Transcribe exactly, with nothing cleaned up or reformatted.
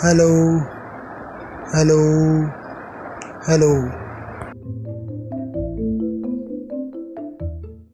Hello hello hello.